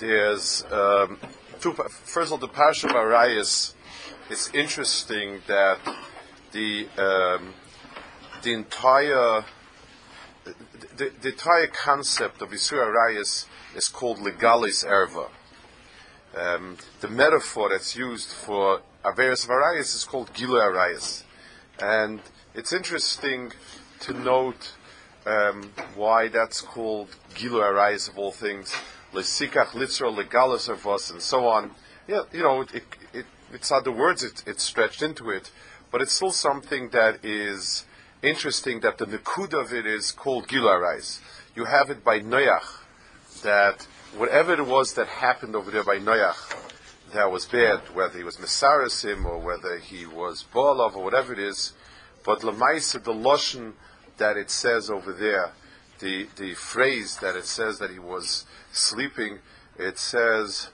there's two. First of all, the Parsha of Arayis, it's interesting that the entire concept of Yisur Arayis is called Legalis Erva. The metaphor that's used for Averis of Arayis is called Gilui Arayis, and it's interesting to note why that's called Gilui Arayis of all things. Lesikach litzro legalis of us and so on. Yeah, you know, it's other words. It's stretched into it, but it's still something that is interesting. That the nikud of it is called Gilui Arayis. You have it by Noach, that whatever it was that happened over there by Noach, that was bad. Whether he was Mesarasim or whether he was Baalav or whatever it is, but lemaisa the loshen that it says over there. The phrase that it says that he was sleeping, it says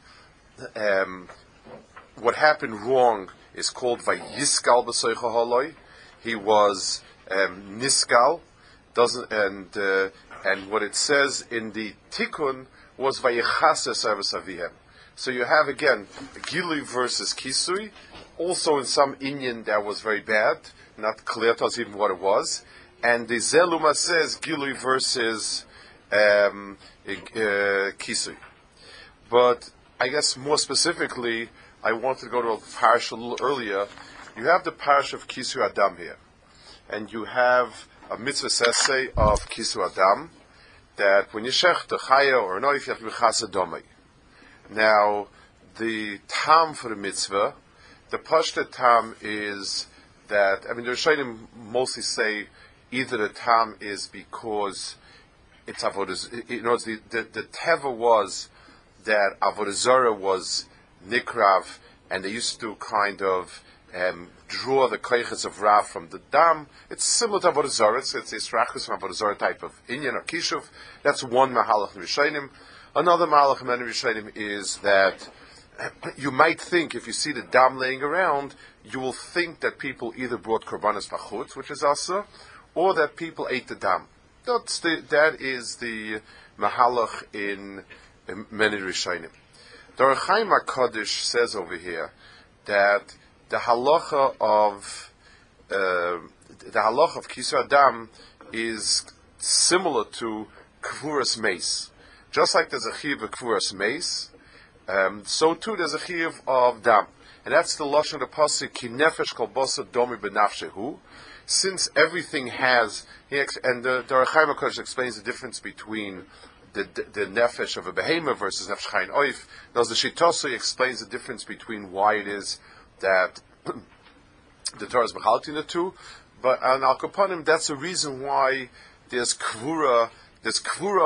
what happened wrong is called Vayiskal B'Soicha Holoi. He was Niskal, and what it says in the Tikkun was Vayichases Avos Avihem. So you have again Gilui versus Kisui, also in some Inyan that was very bad, not clear to us even what it was. And the Zeluma says Gilui versus Kisui. But I guess more specifically, I wanted to go to a parasha a little earlier. You have the parasha of Kisui Adam here. And you have a mitzvah essay of Kisui Adam that when Yeshech Techaya or Noif Yach Mechasa Domei. Now, the tam for the mitzvah, the Pashta tam is that, I mean, the Rishonim mostly say either the tam is because it's avodas. You know, the teva was that avodah zarah was nikrav, and they used to kind of draw the koiches of Rav from the dam. It's similar to avodah zarah. It's israchus from avodah zarah type of inyan or kishuv. That's one mahalach rishonim. Another mahalach rishonim is that you might think, if you see the dam laying around, you will think that people either brought korbanos pachutz, which is asa, or that people ate the dam. That is the mahalach in many rishonim. The Ohr HaChaim HaKadosh says over here that the halacha of Kisui Adam is similar to Kvuras Meis. Just like there's a chiv of Kvuras Meis, so too there's a chiv of dam, and that's the lashon of the pasuk Ki nefesh kol basar domi b'nafshehu. Since everything has, and the Ohr HaChaim HaKadosh explains the difference between the nefesh of a behemoth versus nefesh chayin oif. Now, the Shitosui explains the difference between why it is that the Torah is mechaltin the two. But on Al Kaponim, that's the reason why there's kvura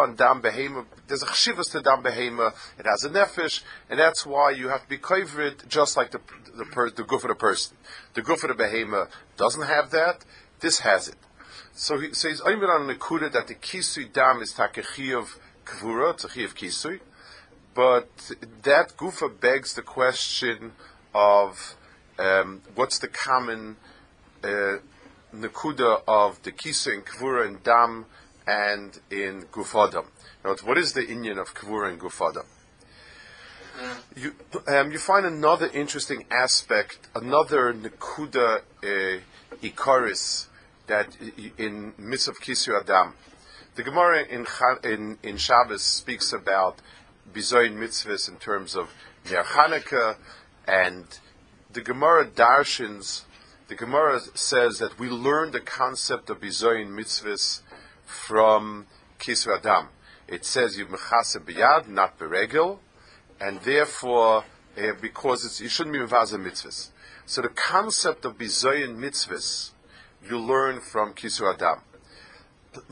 on dam behemoth. There's a chshivas to dam behemoth. It has a nefesh, and that's why you have to be koivrit, just like the guf of the person. The guf of the behemoth doesn't have that. This has it. So he says oimer on nekuda that the kisui dam is takechi of kvura, takechi of kisui, but that gufa begs the question of what's the common nekuda of the kisui and kvura and dam and in gufadam. Now, what is the inyan of kvura and gufadam? You find another interesting aspect, another nekuda ikaris that in mitzvah Kisui Adam. The Gemara in Shabbos speaks about bizoyin mitzvahs in terms of Ner Hanukkah, and the Gemara says that we learn the concept of bizoyin mitzvahs from Kisui Adam. It says you mechase biyad, not beregel, and therefore, because you shouldn't be mevazeh mitzvahs. So the concept of bizoyin mitzvahs you learn from Kisui Adam.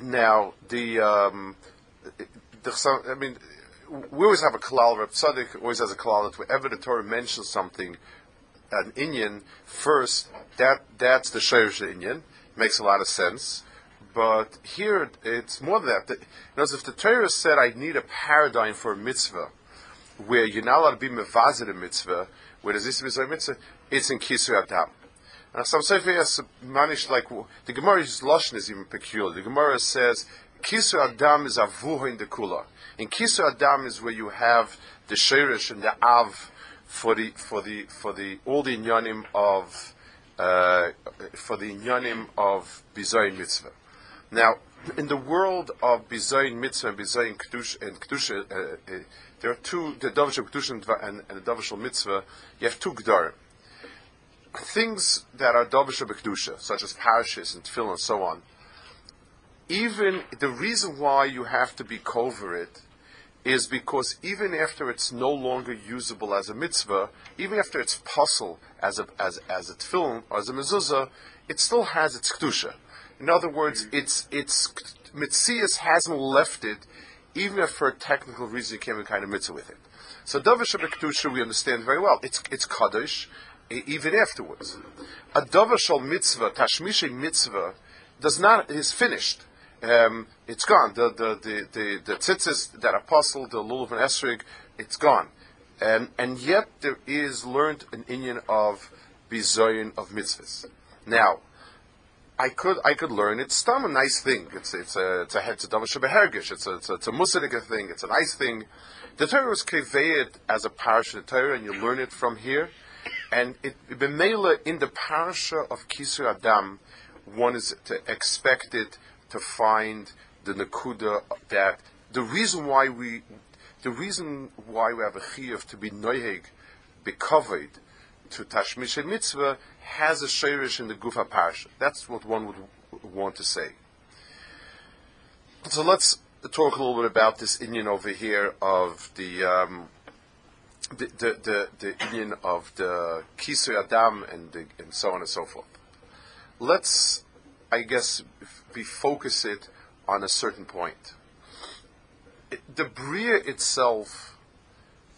Now, we always have a klal. Reb Tzaddik always has a klal that wherever the Torah mentions something, an inyan first, that's the shayrish inyan. Makes a lot of sense. But here, it's more than that. Because if the Torah said, I need a paradigm for a mitzvah, where you're not allowed to be mevazid a mitzvah, where there's this mitzvah, it's in Kisur Adam. Now, some sefer has managed, like, the Gemara's lashon is even peculiar. The Gemara says, Kisur Adam is avuha in the kula. In Kisur Adam is where you have the shirish and the av for the all the inyanim of bizayin mitzvah. Now, in the world of Bizayin Mitzvah and Bizayin Kedusha, there are two, the Davash of Kedusha and the Davash of Mitzvah, you have two Gedarim. Things that are Davash of Kedusha, such as parishes and tefillin and so on, even the reason why you have to be covered is because even after it's no longer usable as a mitzvah, even after it's puzzle as a tefillin or as a mezuzah, it still has its Kedusha. In other words, it's mitzias hasn't left it, even if for a technical reason you can't make kind of mitzvah with it. So Davash HaKadosh we understand very well. It's Kaddish, even afterwards. A Davash HaMitzvah, Tashmishi Mitzvah, is finished. It's gone. The tzitzis, that apostle, the lulav and esrig, it's gone. And yet there is learned an inyan of bizoyin of mitzvahs. Now, I could learn. It's still a nice thing. It's a davash behergish. It's a musadik thing. It's a nice thing. The Torah was kaveyed as a parasha of the Torah, and you learn it from here. And b'meila in the parasha of Kisur Adam, one is expected to find the nekuda that the reason why we have a chiyuv to be noheg, be covered to Tashmish and Mitzvah, has a shirish in the Gufa Parsha. That's what one would want to say. So let's talk a little bit about this inyan over here of the inyan of the Kisur Adam and so on and so forth. Let's, I guess, we focus it on a certain point. The Bria itself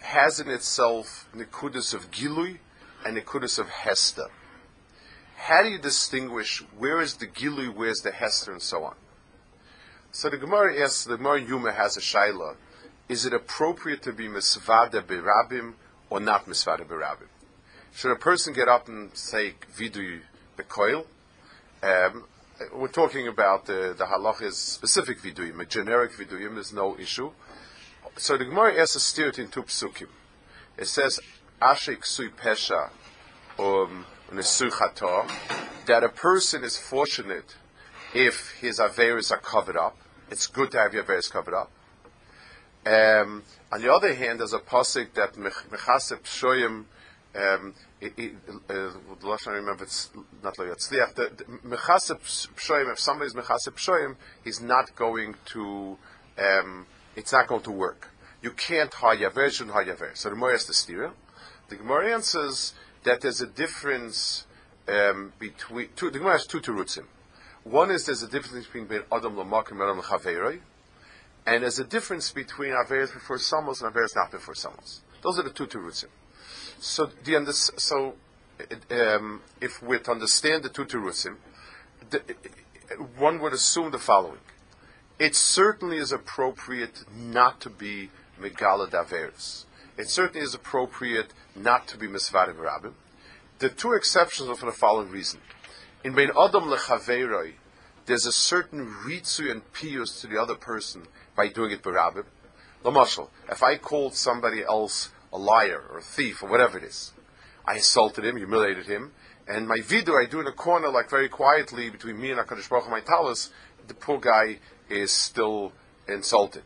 has in itself nekudas of Gilui and the Nekudas of Hester. How do you distinguish where is the Gilui, where is the Hester, and so on? So the Gemara asks, the Gemara Yuma has a Shaila, is it appropriate to be Misvada Berabim or not Misvada Berabim? Should a person get up and say Vidui Bekoil? We're talking about the halachas specific Viduyim, a generic Viduyim is no issue. So the Gemara asks a steered in two psukim. It says, Pesha, that a person is fortunate if his averis are covered up. It's good to have your averis covered up. On the other hand, there's a pasuk that mechasep shoyim. I remember it's not like it's mechasep shoyim. If somebody's mechasep shoyim, he's not going to. It's not going to work. You can't hide your averis. Shouldn't hide your averis. So the more has to steer. The Gemara answers that there's a difference between two. The Gemara has two terutzim. One is there's a difference between Ben Adam Lamak and Ben Adam Chaveroi, and there's a difference between Averis before Samos and Averis not before Samos. Those are the two terutzim. So, if we understand the two terutzim, one would assume the following: it certainly is appropriate not to be Megalad Averis. It certainly is appropriate not to be misvadim rabbim. The two exceptions are for the following reason. In Bein Adam lechaveroi, there's a certain ritzu and piyus to the other person by doing it b'rabbim. L'mashal, if I called somebody else a liar or a thief or whatever it is, I insulted him, humiliated him, and my vidu I do in a corner, like very quietly, between me and HaKadosh Baruch Hu my talis, the poor guy is still insulted.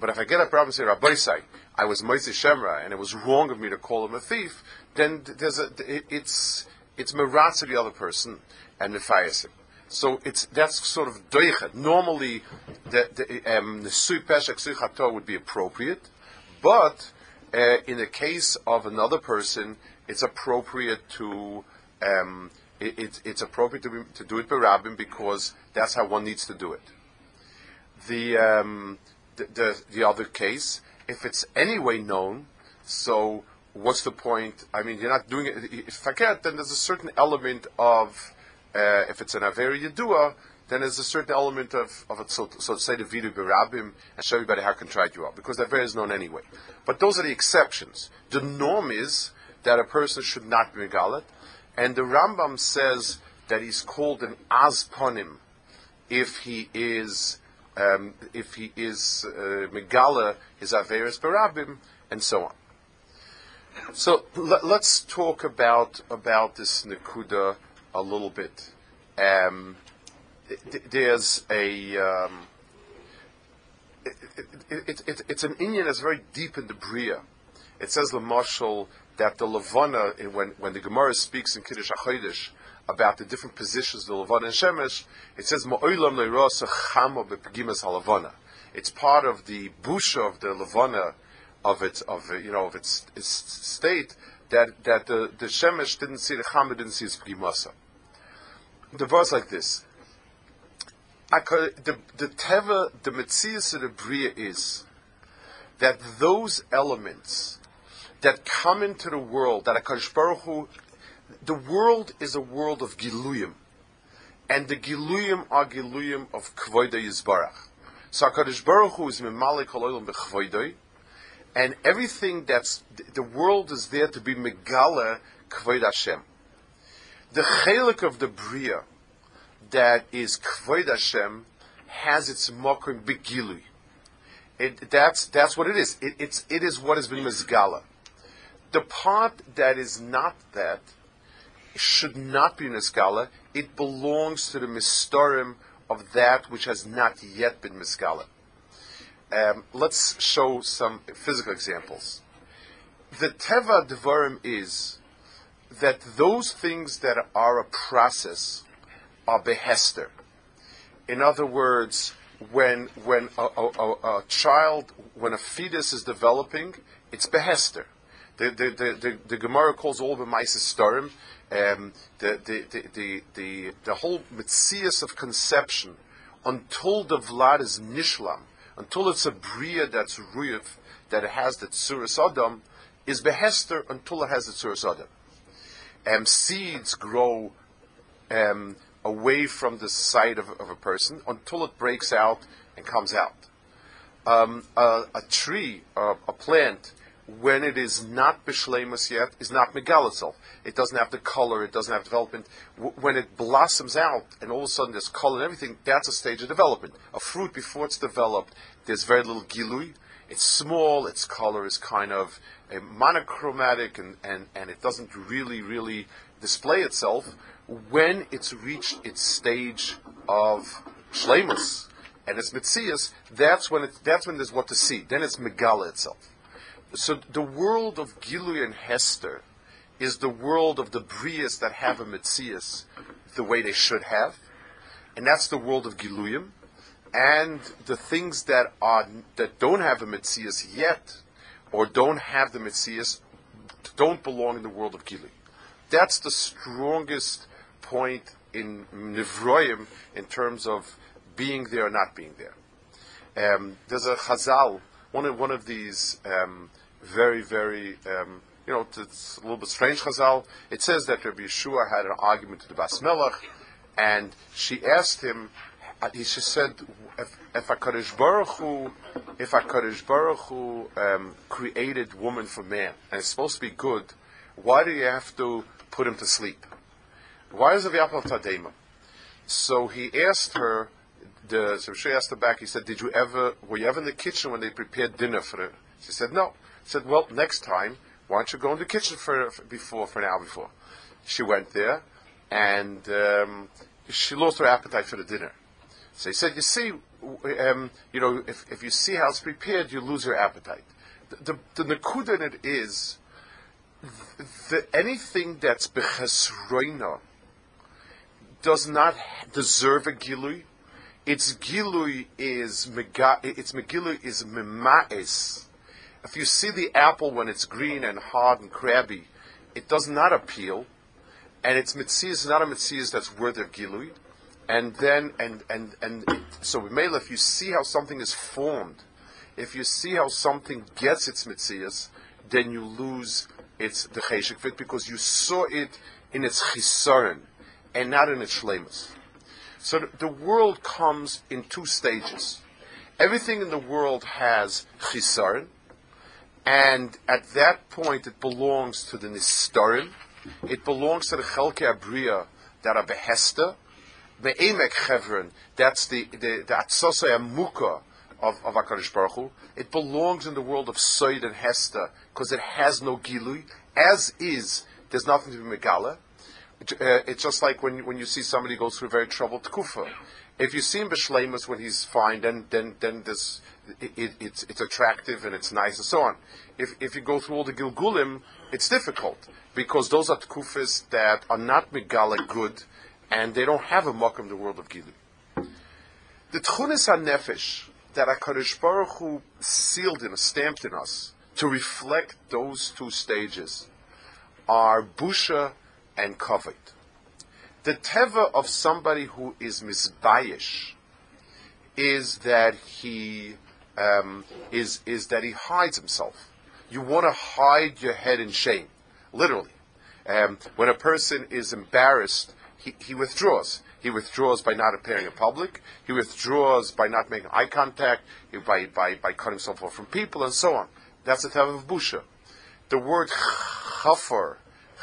But if I get up and say, Rabbeisai, I was Moise Shemra, and it was wrong of me to call him a thief, then it's meratz to the other person, and nefayas him. So that's sort of doichet. Normally, the nesui pesha ksui chato would be appropriate, but in the case of another person, it's appropriate to it's appropriate to do it b'rabim, because that's how one needs to do it. The other case, if it's anyway known, so what's the point? I mean, you're not doing it. If fakat, then there's a certain element of, if it's an Aveira Yedua, then there's a certain element of it, so to say, the Vidu Berabim, and show everybody how contrite you are, because the Aveira is known anyway. But those are the exceptions. The norm is that a person should not be Megalit, and the Rambam says that he's called an Azponim if he is Megala, his Averis Barabim, and so on. So let's talk about this Nekuda a little bit. It's an Inyan that's very deep in the Bria. It says the Mashal that the Levana, when the Gemara speaks in Kiddush HaChodesh about the different positions of the Levana and Shemesh, it says Ma'olam le'rosa chama bepegimas haLevana. It's part of the busha of the Levana, of its state that the Shemesh didn't see, the Chama didn't see its pegimasa. The verse like this: the teva, the metzias of the bria is that those elements that come into the world, that HaKadosh Baruch Hu, the world is a world of Giluyim. And the Giluyim are Giluyim of Kvoidei Yisbarach. So HaKadosh Baruch Hu is Memale Kol Olam B'Kvoidei, and everything that's, the world is there to be Megala Kvoid Hashem. The Chelik of the Bria that is Kvoid Hashem has its Mokum B'Gilui. That's what it is. It is what has been Mezgala. The part that is not that should not be in a Mezgala. It belongs to the Mistorim of that which has not yet been Mezgala. Let's show some physical examples. The Teva Devarim is that those things that are a process are behester. In other words, when a child, when a fetus is developing, it's behester. The Gemara calls all the Maisis Storim, the whole Metzias of conception, until the Vlad is Nishlam, until it's a Bria that's Ruyif, that it has the Tzuras Adam, is behester until it has the Tzuras Adam. Seeds grow away from the side of a person until it breaks out and comes out. A tree, a plant, when it is not bishleimus yet, is not megal itself. It doesn't have the color, it doesn't have development. When it blossoms out and all of a sudden there's color and everything, that's a stage of development. A fruit, before it's developed, there's very little gilui. It's small, its color is kind of monochromatic, and it doesn't really display itself. When it's reached its stage of shleimus and its mitzias, that's when there's what to see. Then it's megala itself. So the world of Gilui and Hester is the world of the Brias that have a Metzias the way they should have. And that's the world of Giluyim. And the things that don't have a Metzias yet, or don't have the Metzias, don't belong in the world of Gilui. That's the strongest point in Nivroim in terms of being there or not being there. There's a Chazal, one of these it's a little bit strange Chazal. It says that Rabbi Yeshua had an argument to the Bas Melech, and she asked him. She said, "If HaKadosh Baruch Hu created woman for man, and it's supposed to be good, why do you have to put him to sleep? Why is it V'yapal Tadema?" So he asked her. So she asked her back. He said, "Were you ever in the kitchen when they prepared dinner for her?" She said, "No." He said, "Well, next time, why don't you go in the kitchen for an hour before?" She went there, and she lost her appetite for the dinner. So he said, "You see, if you see how it's prepared, you lose your appetite." The nekuda in it is that anything that's bechesroina does not deserve a gilui. Its gilui is mima'is. If you see the apple when it's green and hard and crabby, it does not appeal, and its mitzias is not a mitzias that's worthy of gilui. And then, so mimela, if you see how something is formed, if you see how something gets its mitzias, then you lose its decheshik fit because you saw it in its chisaron and not in its shleimus. So the world comes in two stages. Everything in the world has chisaron, and at that point it belongs to the nistarin. It belongs to the chelkei abriya that are behesta. The Emek Chevron, that's the Atzosay Amuka of HaKadosh Baruch Hu. It belongs in the world of Soyd and Hester because it has no Gilui. As is, there's nothing to be Megala. It's just like when you see somebody goes through a very troubled Kufa. If you see him B'Shleimus when he's fine, then this, it's attractive and it's nice and so on. If you go through all the Gilgulim, it's difficult because those are Tkufas that are not Megala good, and they don't have a mokum in the world of Gilui. The Tchunis HaNefesh that HaKadosh Baruch Hu sealed in us, stamped in us, to reflect those two stages are Busha and Kavod. The Teva of somebody who is Mizbayish is that he hides himself. You want to hide your head in shame, literally. When a person is embarrassed, he withdraws. He withdraws by not appearing in public. He withdraws by not making eye contact, by cutting himself off from people, and so on. That's the type of busha. The word chafar,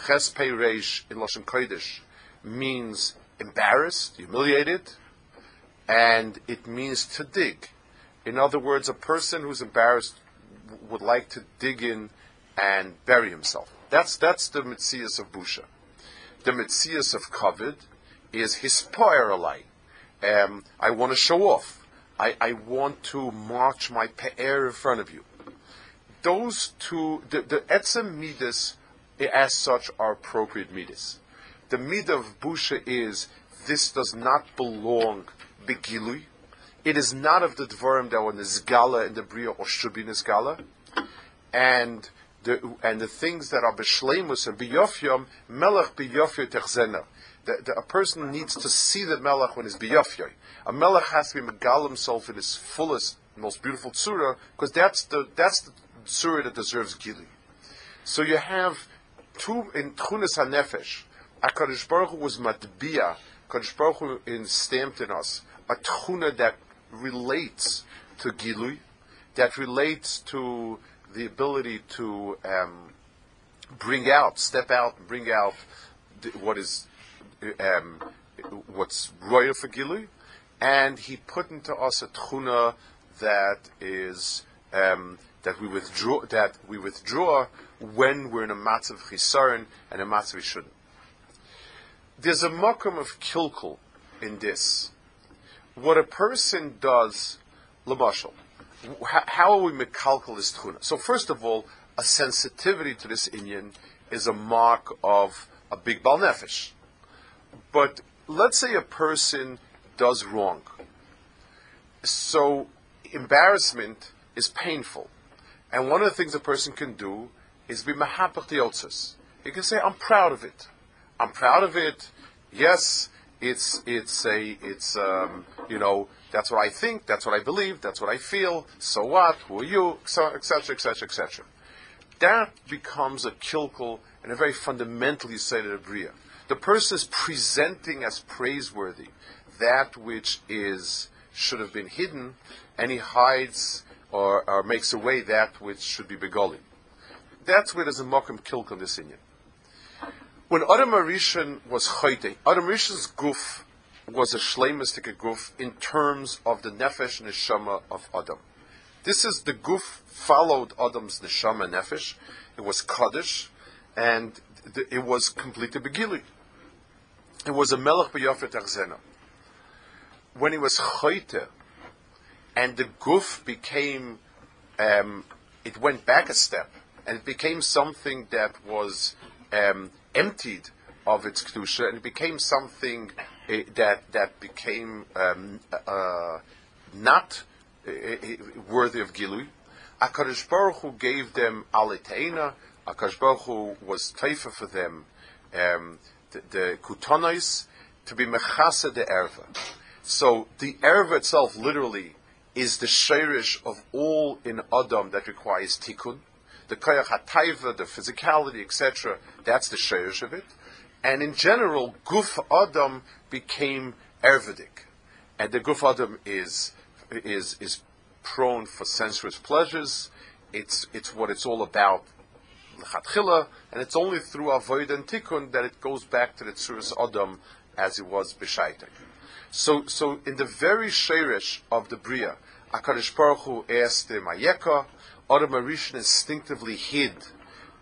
ches pei reish in Lashon Kodesh, means embarrassed, humiliated, and it means to dig. In other words, a person who's embarrassed would like to dig in and bury himself. That's the mitzias of busha. The mitzias of kavod is hispoiralai. I want to show off. I want to march my pe'er in front of you. Those two, the etzem midas as such are appropriate midas. The midah of busha is this does not belong begilui. It is not of the dvarim that were nizgala in the bria or should be nizgala, and the things that are b'shleimus and b'yofyom, melech b'yofyoy techzener. A person needs to see the melech when he's b'yofyoy. A melech has to be megal himself in his fullest, most beautiful tzura, because that's the tzura that deserves gili. So you have two in tchunas hanefesh. HaKadosh Baruch Hu was matbiya. HaKadosh Baruch Hu stamped in us a tchuna that relates to gilui, that relates to the ability to step out and bring out what's royal for Gilui, and he put into us a tchuna that is that we withdraw when we're in a matzav of chisaron and a matzav we shouldn't. There's a makom of kilkul in this. What a person does, l'mashal. How are we mekalkal this tchuna? So first of all, a sensitivity to this inyan is a mark of a big bal nefesh. But let's say a person does wrong. So embarrassment is painful. And one of the things a person can do is be mahapach the otzos. He can say, I'm proud of it. I'm proud of it. Yes, that's what I think, that's what I believe, that's what I feel, so what, who are you, etc., etc., etc. That becomes a kilkul and a very fundamentally stated abriya. The person is presenting as praiseworthy that which should have been hidden, and he hides or makes away that which should be begolim. That's where there's a mokum kilkul in this inyan. When Adam Arishan was choyte, Adam Arishan's guf was a shleimistic guf in terms of the nefesh and neshama of Adam. This is the guf followed Adam's neshama and nefesh. It was kaddish, and it was completely begili. It was a melech b'yafet achzena. When he was choyte, and the guf became, it went back a step, and it became something that was emptied of its kedusha, and it became something that became not worthy of gilui. HaKadosh Baruch Hu gave them aliteina. HaKadosh Baruch Hu was taifa for them the kutanais to be mechasa the erva. So the erva itself literally is the shirish of all in Adam that requires tikkun. The koyach hataiva, the physicality, etc., that's the shirish of it. And in general, guf Adam became ervedic. And the guf Adam is prone for sensuous pleasures. It's what it's all about, l'chatchila, and it's only through avoid and tikkun that it goes back to the tzuras Adam as it was b'shaitek. So in the very sheirish of the bria, HaKadosh Baruch Hu asked him ayeka. Adam HaRishon instinctively hid,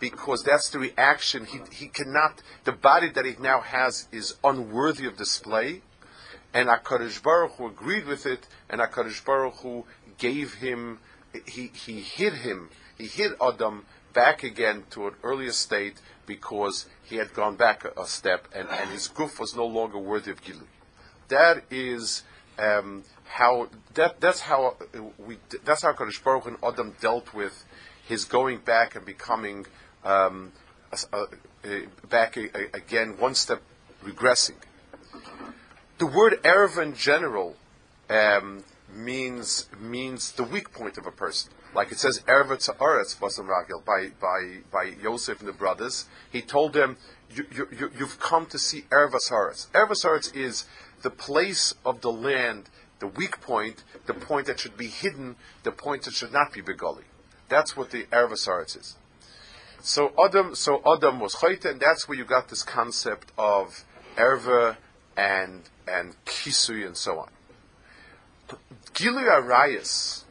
because that's the reaction. He cannot. The body that he now has is unworthy of display, and HaKadosh Baruch Hu agreed with it, and HaKadosh Baruch Hu gave him. He hid him. He hid Adam back again to an earlier state, because he had gone back a step, and his guf was no longer worthy of gilui. That is how Kadosh Baruch Hu and Adam dealt with his going back and becoming back again, one step regressing. The word erev in general means the weak point of a person. Like it says, erev tza'aretz basam ragil, by Yosef and the brothers. He told them, "You've come to see erev tza'aretz. Erev tza'aretz is the place of the land, the weak point, the point that should be hidden, the point that should not be begoli." That's what the erev tza'aretz is. So Adam was chayte, and that's where you got this concept of erev and kisui and so on. Gilui arayis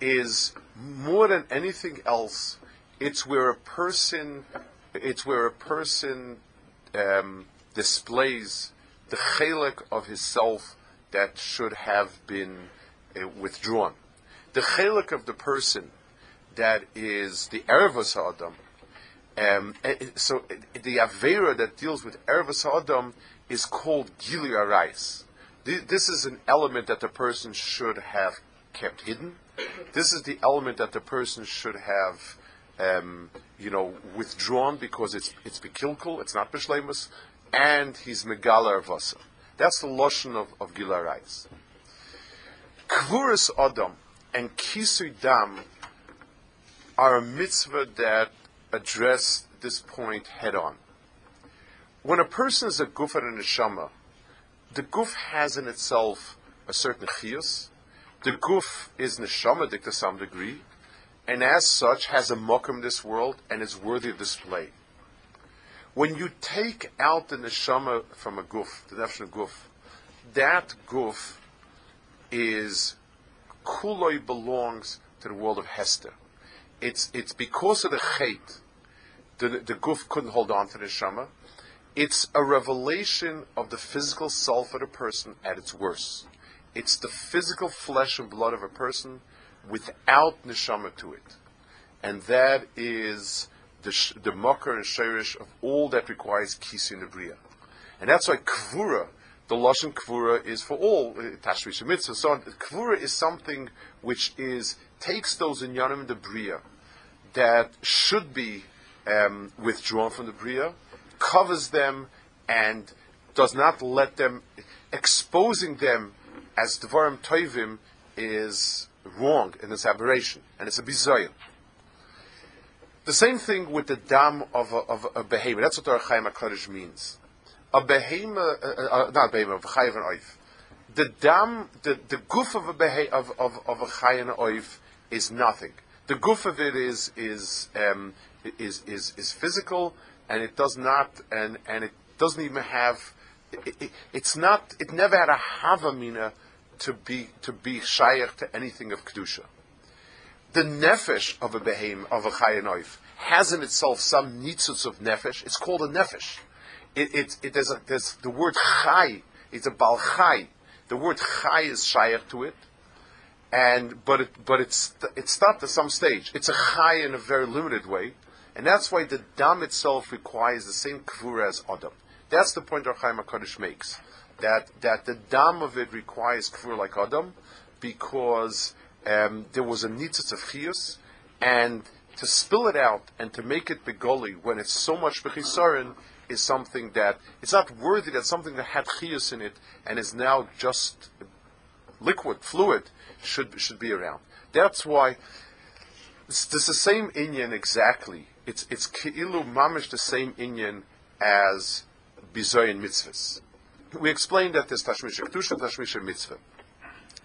is more than anything else. It's where a person displays the chelek of his self that should have been withdrawn. The chelek of the person that is the ervas ha'adam. So the avera that deals with ervas ha'adam is called gilui arayis. This is an element that the person should have kept hidden. This is the element that the person should have, withdrawn, because it's bikilkul, it's not bishleimus, and he's megala ervasa. That's the lashon of gilui arayis. Kvuras Adam and kisui dam are a mitzvah that address this point head on. When a person is a guf and a neshama, the guf has in itself a certain chiyus. The guf is neshamadik to some degree, and as such has a mokum in this world and is worthy of display. When you take out the neshama from a guf, the definition of guf, that guf is kuloi, belongs to the world of hester. It's because of the chait, the guf couldn't hold on to the neshama. It's a revelation of the physical self of a person at its worst. It's the physical flesh and blood of a person without neshama to it. And that is the makar and shirish of all that requires kisui nebriya. And that's why kvura, the lashon kvura is for all, tashrish and mitzvah, so on. Kvura is something which takes those inyanim in the bria that should be withdrawn from the bria, covers them, and does not let them, exposing them as Devarim Tovim is wrong in its aberration, and it's a bizayon. The same thing with the dam of a behemoth. That's what Ohr HaChaim HaKadosh means. A chayav and oif. The dam, the guf of a chayav and oif is nothing. The guf of it is physical, and it does not, and it doesn't even have. It never had a havamina to be shayach to anything of kedusha. The nefesh of a behem of a chayenoif has in itself some nitzutz of nefesh. It's called a nefesh. There's the word chay. It's a bal chay. The word chay is shayach to it, but it stopped at some stage. It's a chay in a very limited way, and that's why the dam itself requires the same kvura as adam. That's the point Ohr HaChaim HaKadosh makes, that the dam of it requires kvur like Adam, because there was a nitzitz of chiyus, and to spill it out and to make it begoli when it's so much bechisarin is something that it's not worthy. That's something that had chiyus in it and is now just liquid, fluid, should be around. That's why it's the same inyan exactly. It's ki'ilu mamish the same inyan as bizoyin mitzvahs. We explained that there's tashmish kedusha, tashmish mitzvah.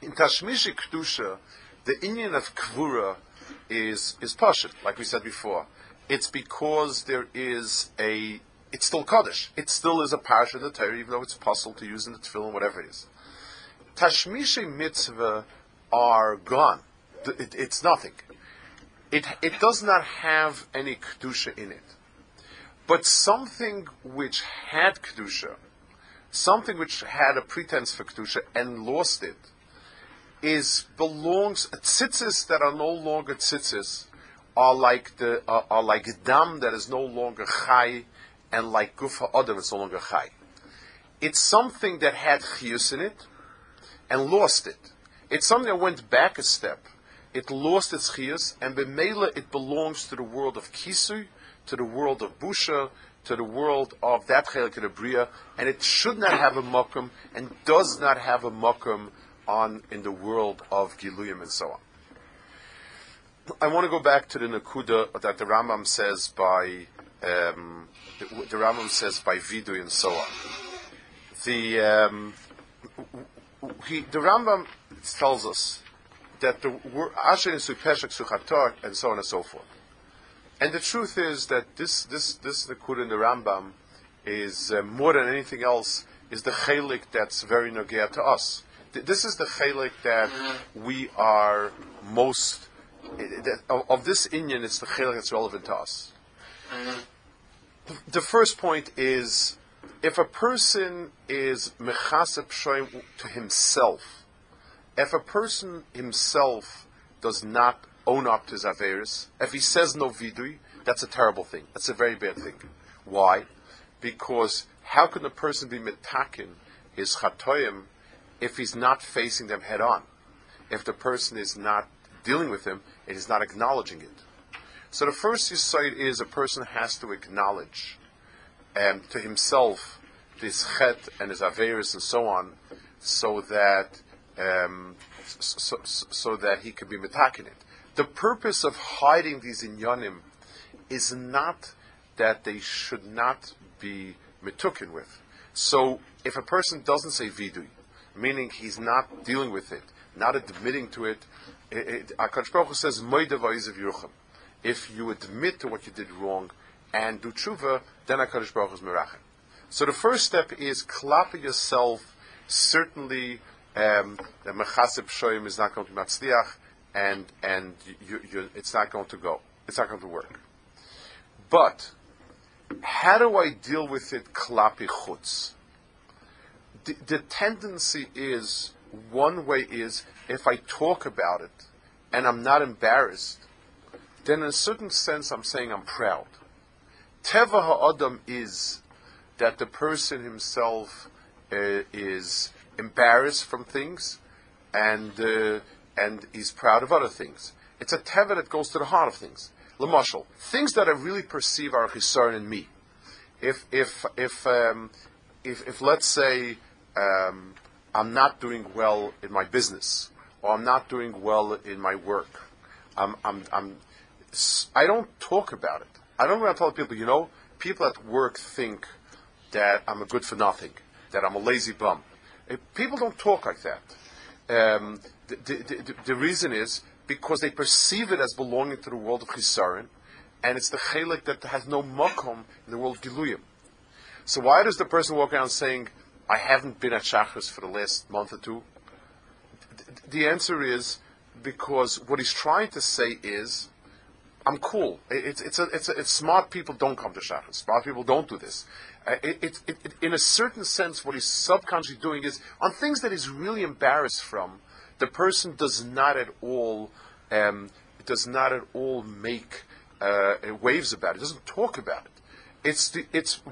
In tashmish kedusha, the inyan of kvura is pashut, like we said before. It's because there is a. It's still kaddish. It still is a parasha in the Torah, even though it's possible to use in the tefillin, whatever it is. Tashmishi mitzvah are gone. It's nothing. It does not have any kedusha in it. But something which had kedusha, something which had a pretense for kedusha and lost it, belongs tzitzis that are no longer tzitzis are like dam that is no longer chai. And like Gufa Adam, it's no longer Chai. It's something that had Chiyus in it and lost it. It's something that went back a step. It lost its Chiyus, and B'meila it belongs to the world of Kisui, to the world of Busha, to the world of that Chelik of Bria, and it should not have a Mokum and does not have a Mokum in the world of Giluyim and so on. I want to go back to the Nakuda that the Rambam says by. The Rambam says by vidui and so on. The Rambam tells us that the word asher is supeshek suchator and so on and so forth. And the truth is that this nakuda in the Rambam is more than anything else is the chelik that's very nogea to us. This is the chelik that we are most of this inyan. It's the chelik that's relevant to us. The first point is, if a person is mechasep shoyim to himself, if a person himself does not own up to his averis, if he says no vidui, that's a terrible thing. That's a very bad thing. Why? Because how can a person be metakin his chatoyim if he's not facing them head on? If the person is not dealing with him and is not acknowledging it. So the first yesod is a person has to acknowledge to himself this chet and his averis and so on, so that he can be metakin it. The purpose of hiding these inyanim is not that they should not be metakin with. So if a person doesn't say vidui, meaning he's not dealing with it, not admitting to it, HaKadosh Baruch Hu says moida va'izav yeruchem. If you admit to what you did wrong and do tshuva, then HaKadosh Baruch Hu is merachem. So the first step is klapa yourself. Certainly, the mechasep shoyim is not going to be matzliach, and it's not going to go. It's not going to work. But how do I deal with it klapi chutz? The tendency is one way is if I talk about it and I'm not embarrassed. Then in a certain sense I'm saying I'm proud. Teva ha'adam is that the person himself is embarrassed from things and is proud of other things. It's a teva that goes to the heart of things. L'mashal, things that I really perceive are chisaron in me. If let's say I'm not doing well in my business or I'm not doing well in my work, I don't talk about it. I don't want to tell people, people at work think that I'm a good for nothing, that I'm a lazy bum. People don't talk like that. The reason is because they perceive it as belonging to the world of Chisaron, and it's the chelik that has no makom in the world of Giluyim. So why does the person walk around saying, I haven't been at Shachris for the last month or two? The answer is because what he's trying to say is, I'm cool. It's smart people don't come to Shachar. Smart people don't do this. In a certain sense, what he's subconsciously doing is on things that he's really embarrassed from. The person does not at all make waves about it. Doesn't talk about it. It's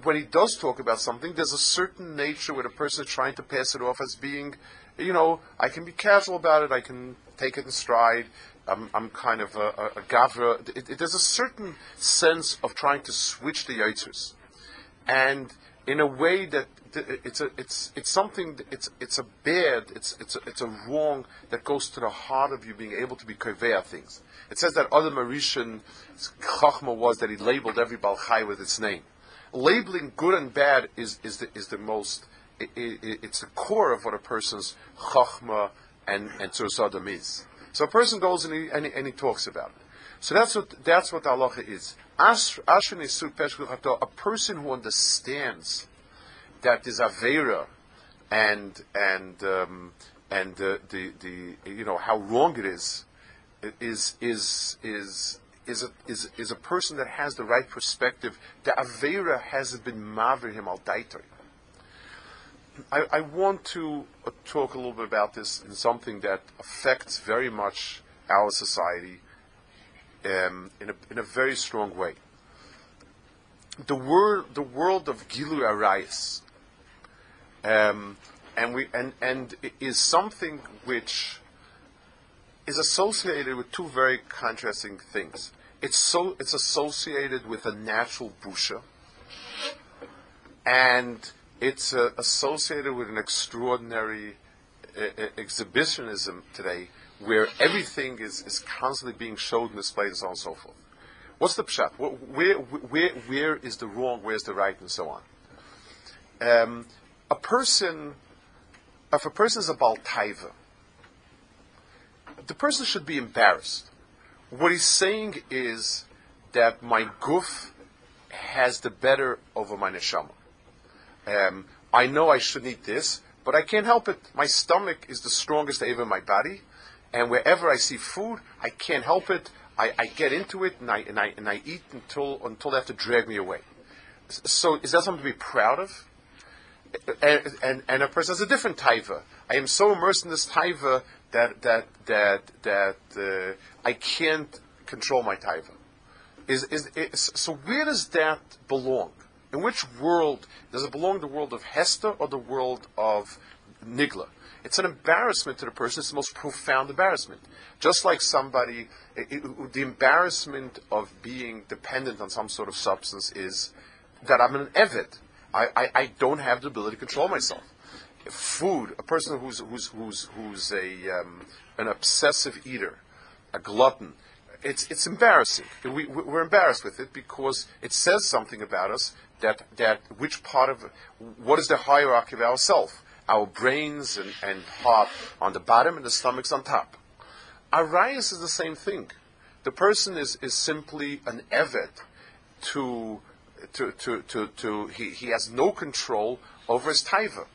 when he does talk about something. There's a certain nature where the person is trying to pass it off as being, I can be casual about it. I can take it in stride. I'm kind of a gavra. There's a certain sense of trying to switch the yitzers. And in a way that it's a wrong that goes to the heart of you being able to be koveya things. It says that Adam Arishan's chachma was that he labeled every Baal Chai with its name. Labeling good and bad is the core of what a person's chachma and tzur sadam is. So a person goes and he talks about it. So that's what the halacha is. A person who understands that there's avera and how wrong it is a person that has the right perspective. The avera hasn't been maver him al daiter. I want to talk a little bit about this in something that affects very much our society. In a very strong way, the world of Gilui Arayis, and is something which is associated with two very contrasting things. It's associated with a natural busha, and it's associated with an extraordinary exhibitionism today, where everything is constantly being showed and displayed, and so on and so forth. What's the pshat? Where is the wrong? Where's the right? And so on. If a person is a Baal Taiva, the person should be embarrassed. What he's saying is that my guf has the better over my neshama. I know I shouldn't eat this, but I can't help it. My stomach is the strongest ever in my body. And wherever I see food, I can't help it. I get into it, and I eat until they have to drag me away. So is that something to be proud of? And a person has a different taiva. I am so immersed in this taiva that I can't control my taiva. So where does that belong? In which world does it belong? The world of Hester or the world of Nigla? It's an embarrassment to the person. It's the most profound embarrassment. Just like somebody, the embarrassment of being dependent on some sort of substance is that I'm an eved. I don't have the ability to control myself. Food. A person who's an obsessive eater, a glutton. It's embarrassing. We're embarrassed with it because it says something about us that which part of what is the hierarchy of ourself. Our brains and heart on the bottom and the stomach's on top. Arayus is the same thing. The person is simply an eved he has no control over his taiva.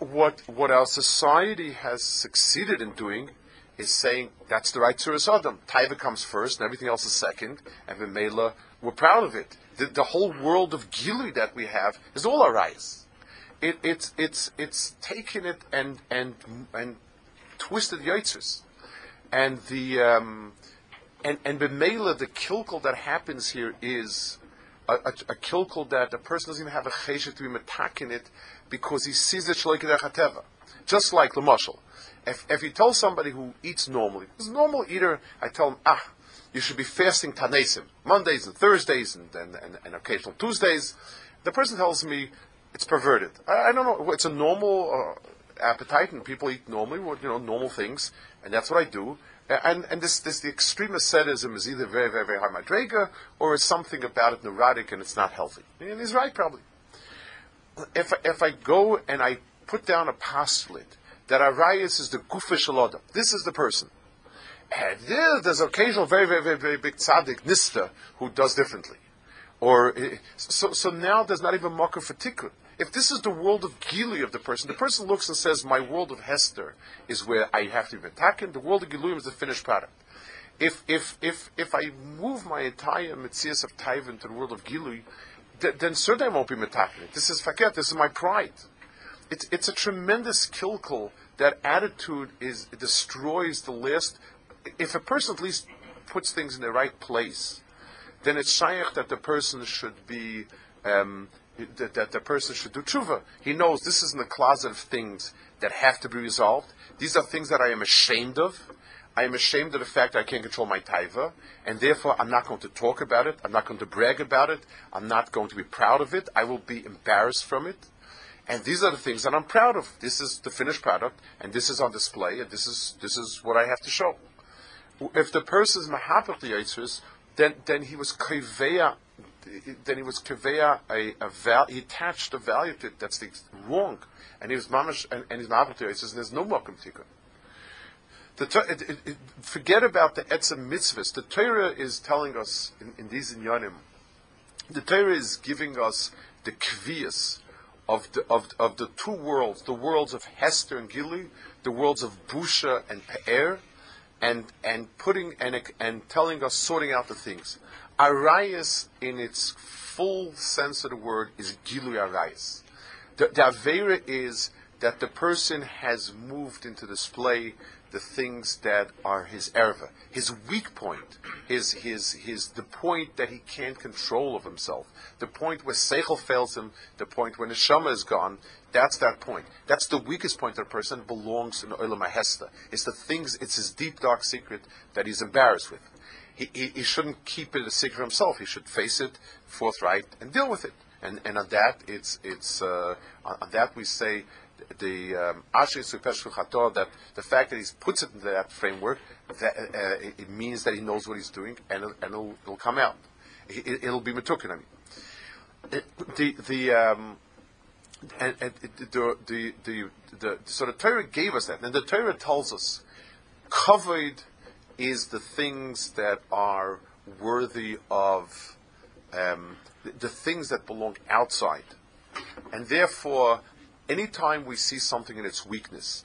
What our society has succeeded in doing is saying that's the right tzuras adam. Taiva comes first and everything else is second, and v'meila we're proud of it. The whole world of gilui that we have is all arayus. It's taken it and twisted yotzers, and b'meila the kilkel that happens here is a kilkel that the person doesn't even have a cheshit to be metakin it because he sees it shlo kedei chateva. Just like the mashal, if you tell somebody who eats normally, as a normal eater, I tell him you should be fasting tanesim Mondays and Thursdays and occasional Tuesdays. The person tells me, it's perverted. I don't know. It's a normal appetite, and people eat normally, normal things, and that's what I do. And this the extreme asceticism is either very, very, very high madrega, or it's something about it neurotic, and it's not healthy. And he's right, probably. If I go and I put down a postulate that arayus is the gufa shel adam, this is the person. And there's occasional very, very, very, very big tzaddik nista who does differently. So now there's not even makor for tikkun. If this is the world of Gilui of the person looks and says, my world of Hester is where I have to be attacking. The world of Giluim is the finished product. If I move my entire Metzias of Taiva into the world of Gilui, then certainly I won't be attacking. This is faket. This is my pride. It's a tremendous kilkel. That attitude destroys the list. If a person at least puts things in the right place, then it's shaykh that the person should be... that the person should do tshuva. He knows this is in the closet of things that have to be resolved. These are things that I am ashamed of. I am ashamed of the fact that I can't control my taiva, and therefore I'm not going to talk about it, I'm not going to brag about it, I'm not going to be proud of it, I will be embarrassed from it. And these are the things that I'm proud of. This is the finished product, and this is on display, and this is what I have to show. If the person is mahapach the yitzvus, then he was kaveya, he attached a value to it that's wrong, and he was mamash, and he's mahapach the yitzvus, and there's no welcome tikkun. Forget about the etzem mitzvahs. The Torah is telling us in these inyanim. The Torah is giving us the kviyas of the two worlds, the worlds of Hester and Gili, the worlds of Busha and Pe'er, and telling us, sorting out the things. Arayas, in its full sense of the word, is Gilui Arayas. The Avera is that the person has moved into display the things that are his erva, his weak point, the point that he can't control of himself, the point where seichel fails him, the point where neshama is gone. That's that point. That's the weakest point of a person that belongs in olam ha'hester. It's the things. It's his deep dark secret that he's embarrassed with. He shouldn't keep it a secret himself. He should face it forthright and deal with it. And on that, on that we say the that the fact that he puts it into that framework, that it means that he knows what he's doing, and it'll come out. It'll be matukin. I mean, so the Torah gave us that, and the Torah tells us, covered is the things that are worthy of the things that belong outside, and therefore, anytime we see something in its weakness,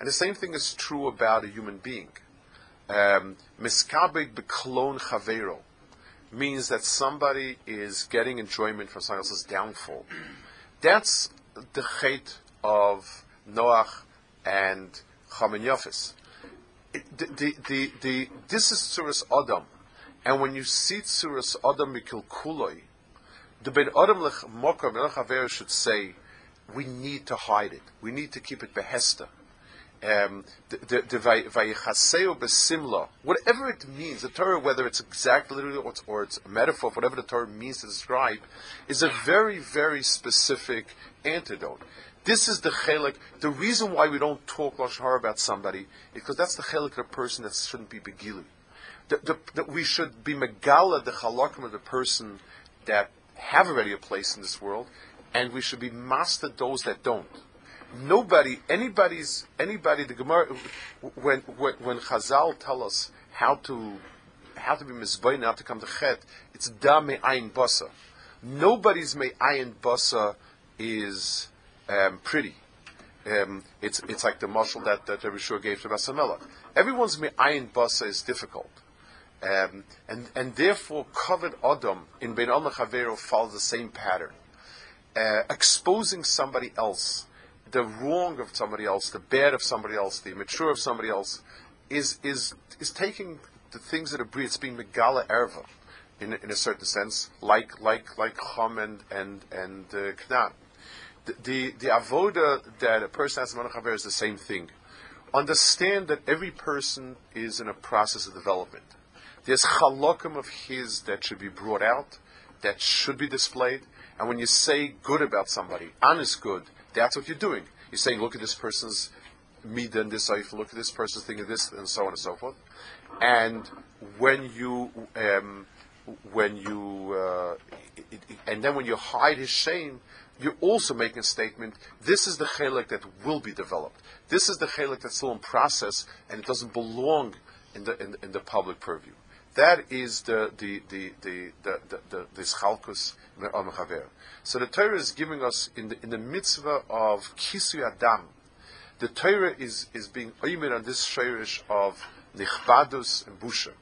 and the same thing is true about a human being. Miskabeg beklon chavero means that somebody is getting enjoyment from someone else's downfall. That's the chait of Noach and Cham and Yafis. This is Tzuras Adam, and when you see Tzuras Adam mikilkuloi, the Ben Adam Mokar Ben Chavero should say, we need to hide it. We need to keep it behesta. Whatever it means, the Torah, whether it's exact literally or it's a metaphor, whatever the Torah means to describe, is a very, very specific antidote. This is the chelik. The reason why we don't talk lashon hara about somebody is because that's the chelik of the person that shouldn't be begili. That we should be megala the halakim of the person that have already a place in this world, and we should be master those that don't. Anybody. The Gemara, when Chazal tell us how to be mizbein, how to come to chet, it's da me'ayin basa. Nobody's me'ayin basa is pretty. It's like the mashal that Rabbi Shua gave to Basamela. Everyone's me'ayin basa is difficult. And therefore, covered Adam in Ben Alma Chavero follows the same pattern. Exposing somebody else, the wrong of somebody else, the bad of somebody else, the immature of somebody else, is taking the things that are breed. It's being megala erva, in a certain sense, like Chum and Knan. The avoda that a person has in Manu Chaver is the same thing. Understand that every person is in a process of development. There's halakim of his that should be brought out, that should be displayed. And when you say good about somebody, honest good, that's what you're doing. You're saying, look at this person's midah and this, look at this person's thing and this, and so on and so forth. And when you hide his shame, you're also making a statement. This is the chelek that will be developed. This is the chelek that's still in process, and it doesn't belong in the public purview. That is the chalkus me'am chaver. So the Torah is giving us in the mitzvah of kisui adam. The Torah is being oimer on this shirish of nichvadus and busha,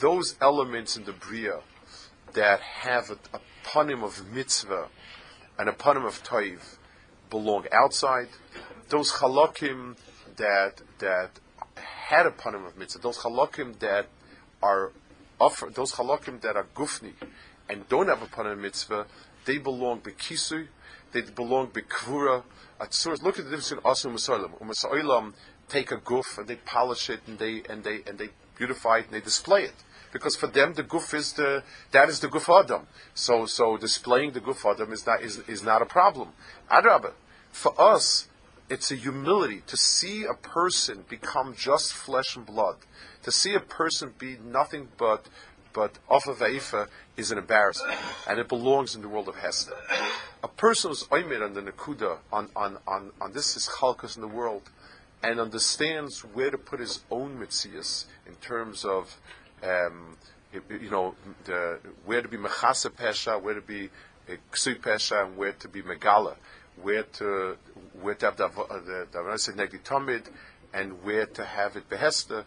those elements in the bria that have a panim of mitzvah and a panim of toiv belong outside. Those halakim that had a panim of mitzvah, those halakim that are offered, those halakim that are gufni and don't have a panim of mitzvah, they belong b'kisui, they belong b'kvura. Look at the difference between us and Umas Olam. Umas Olam take a guf and they polish it and they beautify it and they display it, because for them the guf is the guf adam. So displaying the guf adam is not a problem. Adrabah, for us it's a humility to see a person become just flesh and blood. To see a person be nothing but Ofer Veifa is an embarrassment, and it belongs in the world of Hesed. A person who's oimed on the Nakuda, on this is Chalkas in the world, and understands where to put his own mitzias in terms of, where to be Mechasa Pesha, where to be Ksui Pesha, and where to be Megala, where to have the Davanase Negdi Tomid, and where to have it Behesta.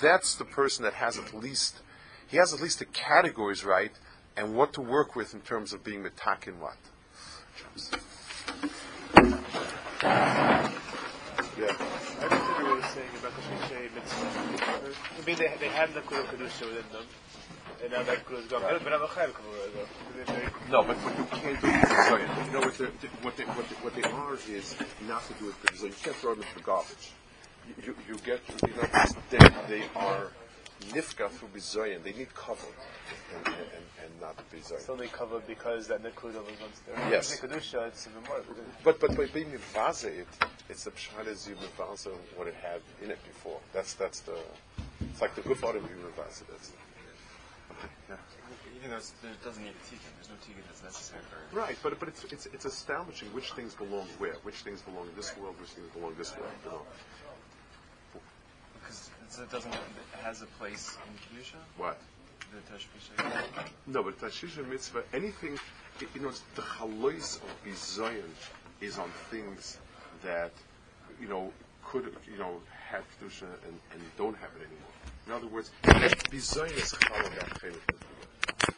That's the person that has at least the categories right and what to work with in terms of being mitakin what. Yeah. I just heard what you were saying about the Shishei Mitzvah. I mean, they had the Kula Kedusha within them, and now that Kula is gone. But I'm a Chayim Kula. No, but what you can't do is Kedusha. You know, what they are is not to do with Kedusha. You can't throw them into the garbage. You get, you know, they are nifka through bizoyan. They need cover and not bizoyan. So they cover because that nekuda was once there. Yes. Kedusha, it's even more. But by being mivaze it, it's the pshat as you mivaze what it had in it before. That's the. It's like the good part of you mivaze. That's. Yeah. Even though it doesn't need a tikkun, there's no tikkun that's necessary for it. Right, but it's establishing which things belong where, which things belong in this world, which things belong in this world. You know. So it doesn't. It has a place in kedusha. What? The tashbisha. No, but tashbisha mitzvah. Anything, you know, the halois of bizayon is on things that, you know, could, you know, have kedusha and don't have it anymore. In other words, bizayon is haloy.